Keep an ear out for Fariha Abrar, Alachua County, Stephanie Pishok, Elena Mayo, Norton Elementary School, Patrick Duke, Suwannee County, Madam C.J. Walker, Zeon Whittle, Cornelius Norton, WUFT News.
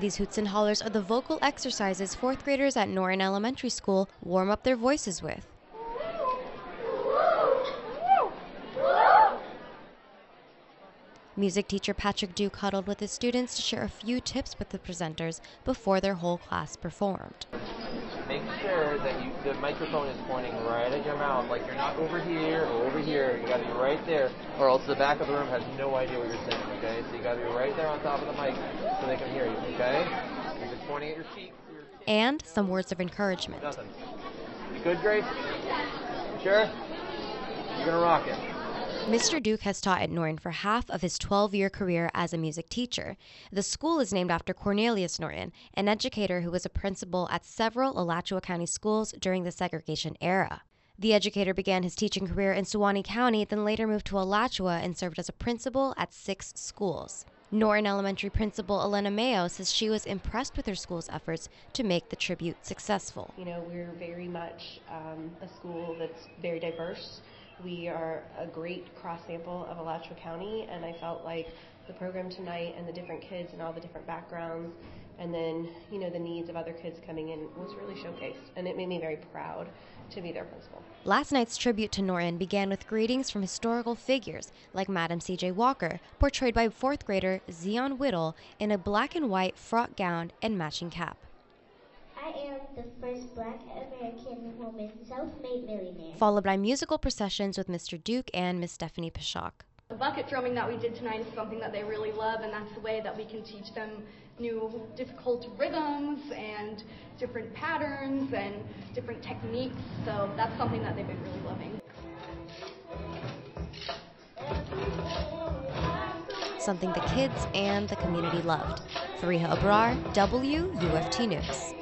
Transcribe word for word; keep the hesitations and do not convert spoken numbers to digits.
These hoots and hollers are the vocal exercises fourth graders at Norton Elementary School warm up their voices with. Music teacher Patrick Duke huddled with his students to share a few tips with the presenters before their whole class performed. Make sure that you, the microphone is pointing right at your mouth, like you're not over here or over here. You gotta be right there, or else the back of the room has no idea what you're saying, okay? So you gotta be right there on top of the mic so they can hear you, okay? You're just pointing at your feet. Your... And some words of encouragement. Nothing. You good, Grace? You sure? You're gonna rock it. Mister Duke has taught at Norton for half of his twelve-year career as a music teacher. The school is named after Cornelius Norton, an educator who was a principal at several Alachua County schools during the segregation era. The educator began his teaching career in Suwannee County, then later moved to Alachua and served as a principal at six schools. Norton Elementary Principal Elena Mayo says she was impressed with her school's efforts to make the tribute successful. You know, we're very much um, a school that's very diverse. We are a great cross-sample of Alachua County, and I felt like the program tonight and the different kids and all the different backgrounds, and then, you know, the needs of other kids coming in was really showcased, and it made me very proud to be their principal. Last night's tribute to Norton began with greetings from historical figures like Madam C J Walker, portrayed by fourth grader Zeon Whittle in a black and white frock gown and matching cap. I am the first Black American woman self-made millionaire. Followed by musical processions with Mister Duke and Miss Stephanie Pishok. The bucket drumming that we did tonight is something that they really love, and that's the way that we can teach them new difficult rhythms and different patterns and different techniques. So that's something that they've been really loving. Something the kids and the community loved. Fariha Abrar, W U F T News.